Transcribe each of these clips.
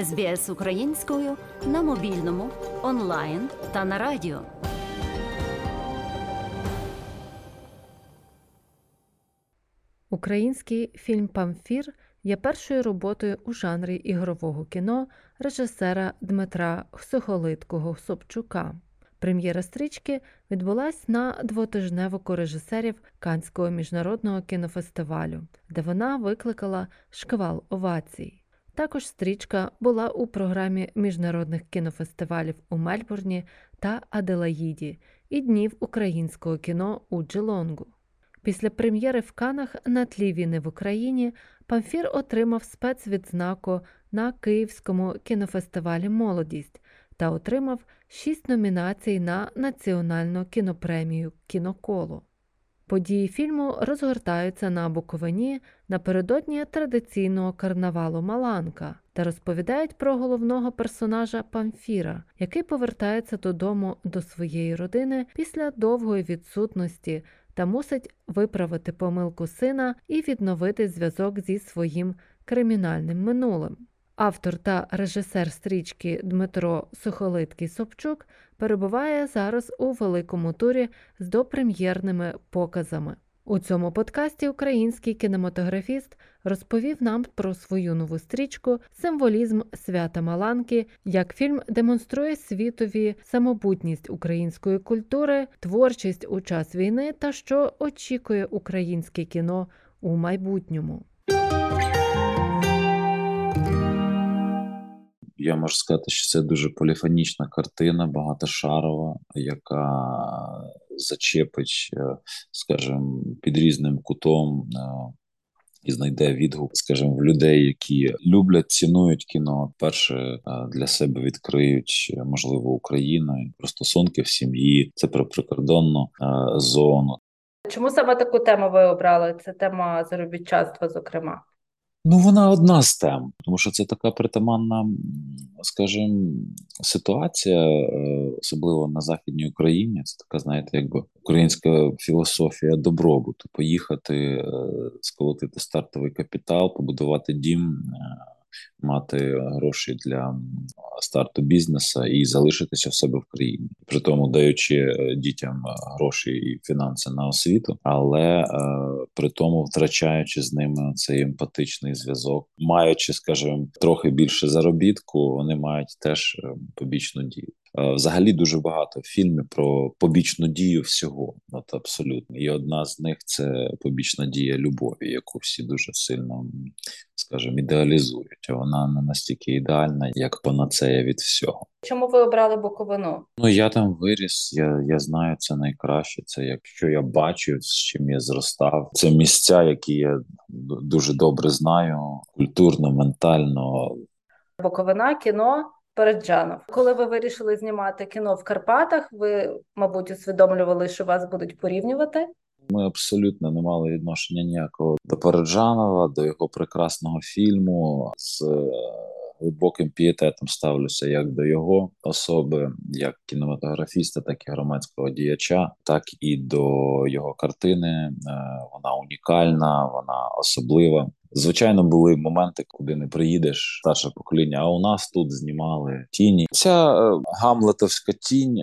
СБС українською на мобільному, онлайн та на радіо. Український фільм «Памфір» є першою роботою у жанрі ігрового кіно режисера Дмитра Сухолиткого-Собчука. Прем'єра стрічки відбулась на двотижневику режисерів Каннського міжнародного кінофестивалю, де вона викликала шквал овацій. Також стрічка була у програмі міжнародних кінофестивалів у Мельбурні та Аделаїді і Днів українського кіно у Джелонгу. Після прем'єри в Каннах на тлі війни в Україні «Памфір» отримав спецвідзнаку на Київському кінофестивалі «Молодість» та отримав 6 номінацій на національну кінопремію «Кіноколо». Події фільму розгортаються на Буковині напередодні традиційного карнавалу Маланка та розповідають про головного персонажа Памфіра, який повертається додому до своєї родини після довгої відсутності та мусить виправити помилку сина і відновити зв'язок зі своїм кримінальним минулим. Автор та режисер стрічки Дмитро Сухолиткий-Собчук перебуває зараз у великому турі з допрем'єрними показами. У цьому подкасті український кінематографіст розповів нам про свою нову стрічку «Символізм свята Маланки», як фільм демонструє світові самобутність української культури, творчість у час війни та що очікує українське кіно у майбутньому. Я можу сказати, що це дуже поліфонічна картина, багатошарова, яка зачепить, скажімо, під різним кутом і знайде відгук, скажімо, в людей, які люблять, цінують кіно. Перше, для себе відкриють, можливо, Україну, про стосунки в сім'ї, це про прикордонну зону. Чому саме таку тему ви обрали? Це тема заробітчанства, зокрема. Ну, вона одна з тем, тому що це така притаманна, скажімо, ситуація, особливо на Західній Україні. Це така, знаєте, якби українська філософія добробуту. Поїхати, сколотити стартовий капітал, побудувати дім, мати гроші для старту бізнесу і залишитися в себе в країні. При тому даючи дітям гроші і фінанси на освіту, але при тому втрачаючи з ними цей емпатичний зв'язок. Маючи, скажімо, трохи більше заробітку, вони мають теж побічну дію. Взагалі дуже багато фільмів про побічну дію всього, от абсолютно. І одна з них – це побічна дія любові, яку всі дуже сильно, скажімо, ідеалізують. Вона не настільки ідеальна, як панацея від всього. Чому ви обрали Буковину? Ну, я там виріс, я знаю це найкраще. Це якщо я бачу, з чим я зростав. Це місця, які я дуже добре знаю, культурно, ментально. Буковина, кіно. Переджанов. Коли ви вирішили знімати кіно в Карпатах, ви, мабуть, усвідомлювали, що вас будуть порівнювати? Ми абсолютно не мали відношення ніякого до Переджанова, до його прекрасного фільму. З глибоким пієтетом ставлюся як до його особи, як кінематографіста, так і громадського діяча, так і до його картини. Вона унікальна, вона особлива. Звичайно, були моменти, куди не приїдеш, старше покоління, а у нас тут знімали тіні. Ця гамлетовська тінь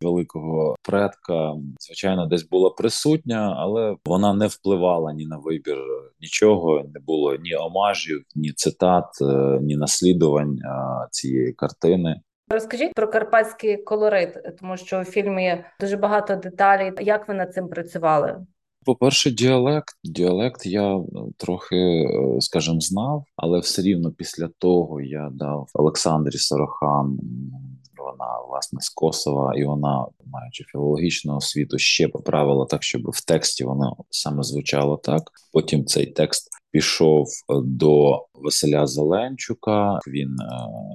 великого предка, звичайно, десь була присутня, але вона не впливала ні на вибір нічого, не було ні омажів, ні цитат, ні наслідувань цієї картини. Розкажіть про карпатський колорит, тому що у фільмі дуже багато деталей. Як ви над цим працювали? По-перше, діалект я трохи, скажімо, знав, але все рівно після того я дав Олександрі Сарохан, вона, власне, з Косова, і вона, маючи філологічну освіту, ще поправила так, щоб в тексті воно саме звучало так. Потім цей текст пішов до Василя Зеленчука, він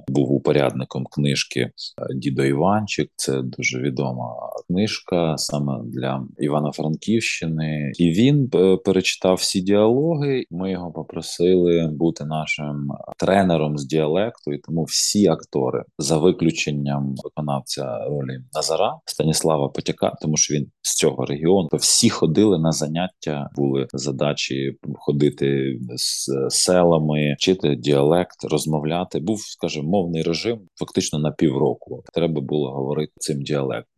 був упорядником книжки «Дідо Іванчик», це дуже відома книжка саме для Івано-Франківщини. І він перечитав всі діалоги, ми його попросили бути нашим тренером з діалекту, і тому всі актори, за виключенням виконавця ролі Назара, Станіслава Потяка, тому що він з цього регіону, всі ходили на заняття, були задачі ходити з селами, вчити діалект, розмовляти. Був, скажімо, мовний режим фактично на півроку. Треба було говорити цим діалектом.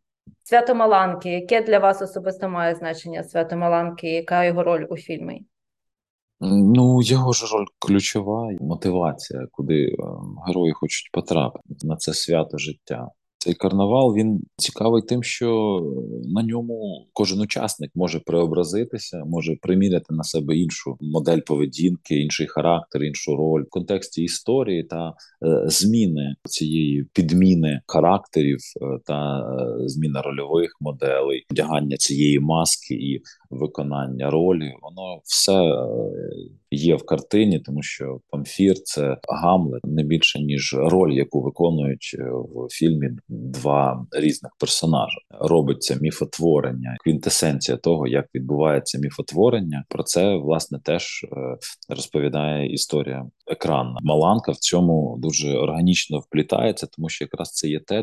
Свято Маланки. Яке для вас особисто має значення свято Маланки? Яка його роль у фільмі? Ну, його ж роль ключова, мотивація, куди герої хочуть потрапити на це свято життя. Цей карнавал, він цікавий тим, що на ньому кожен учасник може преобразитися, може приміряти на себе іншу модель поведінки, інший характер, іншу роль. В контексті історії та зміни цієї підміни характерів та зміна рольових моделей, вдягання цієї маски і виконання ролі, воно все є в картині, тому що Памфір – це Гамлет не більше, ніж роль, яку виконують в фільмі два різних персонажа. Робиться міфотворення, квінтесенція того, як відбувається міфотворення. Про це, власне, теж розповідає історія екранна. Маланка в цьому дуже органічно вплітається, тому що якраз це є те,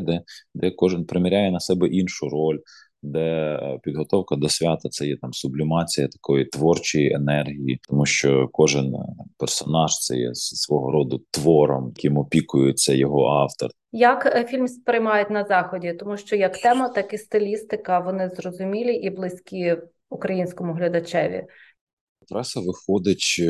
де кожен приміряє на себе іншу роль, де підготовка до свята – це є там сублімація такої творчої енергії, тому що кожен персонаж – це є свого роду твором, яким опікується його автор. Як фільм сприймають на Заході? Тому що як тема, так і стилістика, вони зрозумілі і близькі українському глядачеві. Преса виходить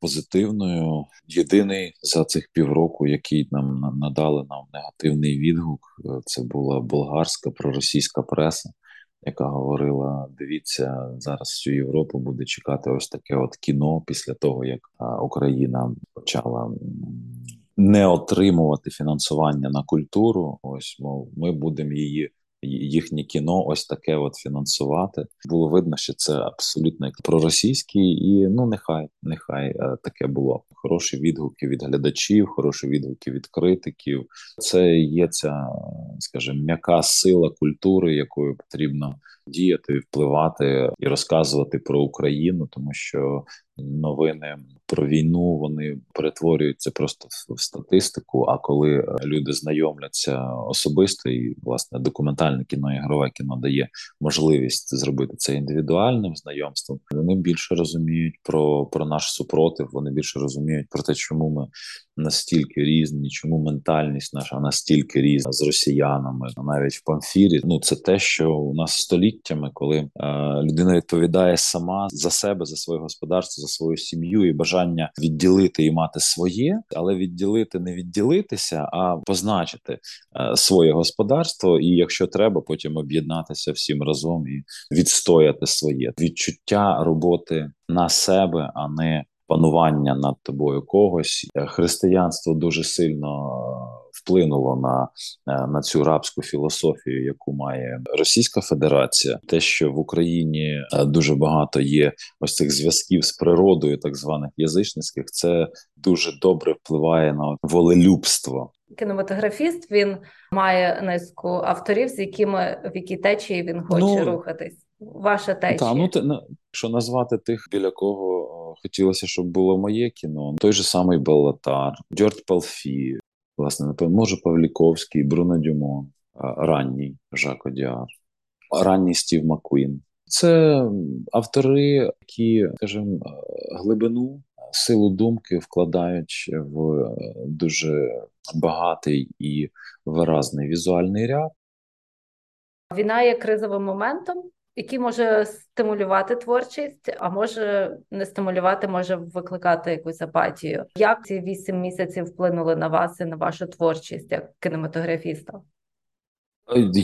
позитивною. Єдиний за цих півроку, який нам надали негативний відгук, це була болгарська проросійська преса, яка говорила: дивіться, зараз всю Європу буде чекати ось таке от кіно після того, як Україна почала не отримувати фінансування на культуру. Ось, мов, ми будемо їхнє кіно ось таке от фінансувати. Було видно, що це абсолютно проросійський, і ну нехай таке було. Хороші відгуки від глядачів, хороші відгуки від критиків. Це є ця, скажімо, м'яка сила культури, якою потрібно діяти, впливати і розказувати про Україну, тому що новини про війну, вони перетворюються просто в статистику, а коли люди знайомляться особисто, і, власне, документальне кіно, ігрове кіно дає можливість зробити це індивідуальним знайомством, вони більше розуміють про наш супротив, вони більше розуміють про те, чому ми настільки різні, чому ментальність наша настільки різна з росіянами, навіть в Памфірі. Ну, це те, що у нас століттями, коли людина відповідає сама за себе, за своє господарство, за свою сім'ю, і бажання відділити і мати своє, але відділити не відділитися, а позначити своє господарство, і якщо треба, потім об'єднатися всім разом і відстояти своє. Відчуття роботи на себе, а не панування над тобою когось. Християнство дуже сильно вплинуло на цю рабську філософію, яку має Російська Федерація. Те, що в Україні дуже багато є ось цих зв'язків з природою, так званих язичницьких, це дуже добре впливає на волелюбство. Кінематографіст, він має низку авторів, в якій течії він хоче рухатись. Ваша течія. Так, якщо назвати тих, біля кого хотілося, щоб було моє кіно, той же самий Белла Тарр, Дьордь Палфі, власне, напевно, може, Павліковський, Бруно Дюмон, ранній Жак Одіар, ранній Стів Маквін. Це автори, які, скажімо, глибину, силу думки вкладають в дуже багатий і виразний візуальний ряд. Війна є кризовим моментом, який може стимулювати творчість, а може не стимулювати, може викликати якусь апатію. Як ці 8 місяців вплинули на вас і на вашу творчість як кінематографіста?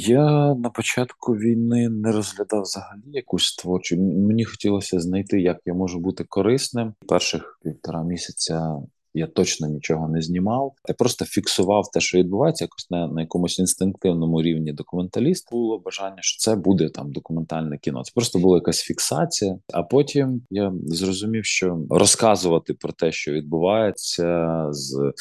Я на початку війни не розглядав взагалі якусь творчість. Мені хотілося знайти, як я можу бути корисним. Перших 1,5 місяця я точно нічого не знімав. Я просто фіксував те, що відбувається, якось на якомусь інстинктивному рівні документаліст. Було бажання, що це буде там документальне кіно. Це просто була якась фіксація. А потім я зрозумів, що розказувати про те, що відбувається з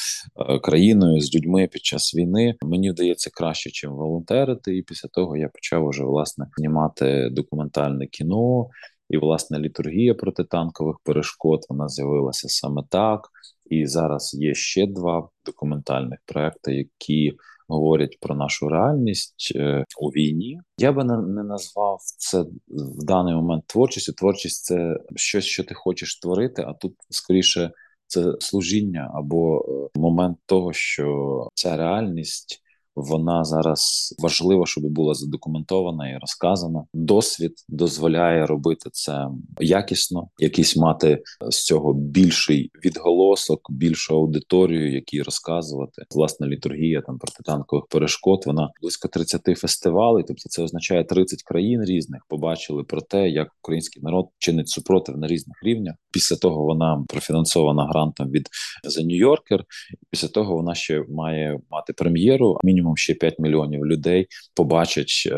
країною, з людьми під час війни, мені вдається краще, чим волонтерити. І після того я почав уже, власне, знімати документальне кіно. І, власне, літургія протитанкових перешкод, вона з'явилася саме так. І зараз є ще 2 документальних проекти, які говорять про нашу реальність у війні. Я би не назвав це в даний момент творчістю. Творчість – це щось, що ти хочеш творити, а тут скоріше це служіння або момент того, що ця реальність, вона зараз важлива, щоб була задокументована і розказана. Досвід дозволяє робити це якісно, якийсь мати з цього більший відголосок, більшу аудиторію, які розказувати. Власне, літургія там протитанкових перешкод, вона близько 30 фестивалів, тобто це означає 30 країн різних побачили про те, як український народ чинить супротив на різних рівнях. Після того вона профінансована грантом від The New Yorker, після того вона ще має мати прем'єру, мінімум ще 5 мільйонів людей побачать,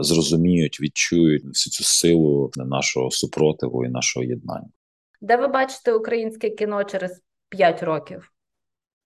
зрозуміють, відчують всю цю силу нашого супротиву і нашого єднання. Де ви бачите українське кіно через 5 років?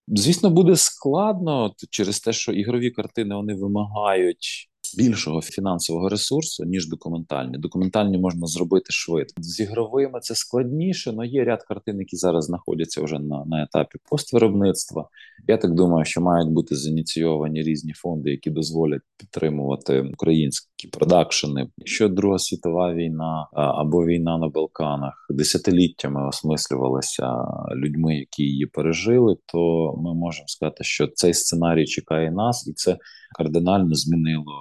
Звісно, буде складно через те, що ігрові картини, вони вимагають більшого фінансового ресурсу, ніж документальні. Документальні можна зробити швидко. З ігровими це складніше, але є ряд картин, які зараз знаходяться вже на етапі поствиробництва. Я так думаю, що мають бути зініційовані різні фонди, які дозволять підтримувати українські продакшени. Якщо Друга світова війна або війна на Балканах десятиліттями осмислювалася людьми, які її пережили, то ми можемо сказати, що цей сценарій чекає нас, і це кардинально змінило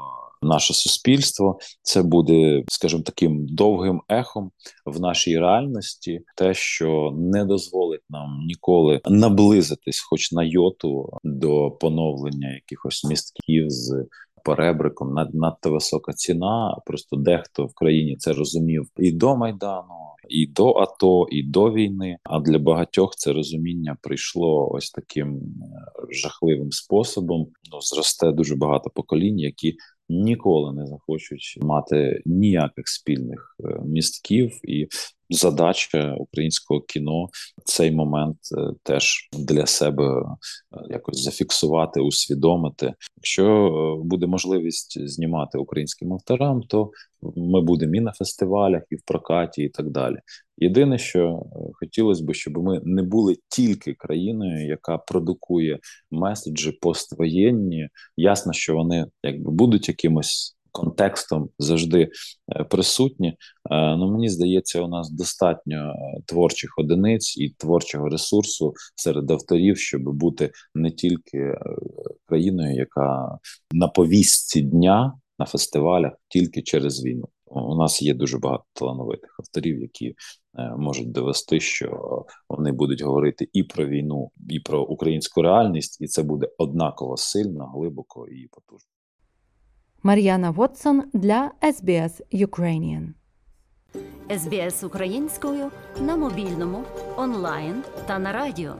наше суспільство. Це буде, скажімо, таким довгим ехом в нашій реальності, те, що не дозволить нам ніколи наблизитись хоч на йоту до поновлення якихось містків з поребриком. Надто висока ціна, просто дехто в країні це розумів і до Майдану, і до АТО, і до війни, а для багатьох це розуміння прийшло ось таким жахливим способом. Ну, зросте дуже багато поколінь, які ніколи не захочуть мати ніяких спільних містків, і задача українського кіно цей момент теж для себе якось зафіксувати, усвідомити. Якщо буде можливість знімати українським авторам, то ми будемо і на фестивалях, і в прокаті, і так далі. Єдине, що хотілося б, щоб ми не були тільки країною, яка продукує меседжі поствоєнні. Ясно, що вони якби будуть якимось контекстом завжди присутні, але мені здається, у нас достатньо творчих одиниць і творчого ресурсу серед авторів, щоб бути не тільки країною, яка на повістці дня на фестивалях тільки через війну. У нас є дуже багато талановитих авторів, які можуть довести, що вони будуть говорити і про війну, і про українську реальність, і це буде однаково сильно, глибоко і потужно. Мар'яна Вотсон для SBS Ukrainian. SBS українською на мобільному, онлайн та на радіо.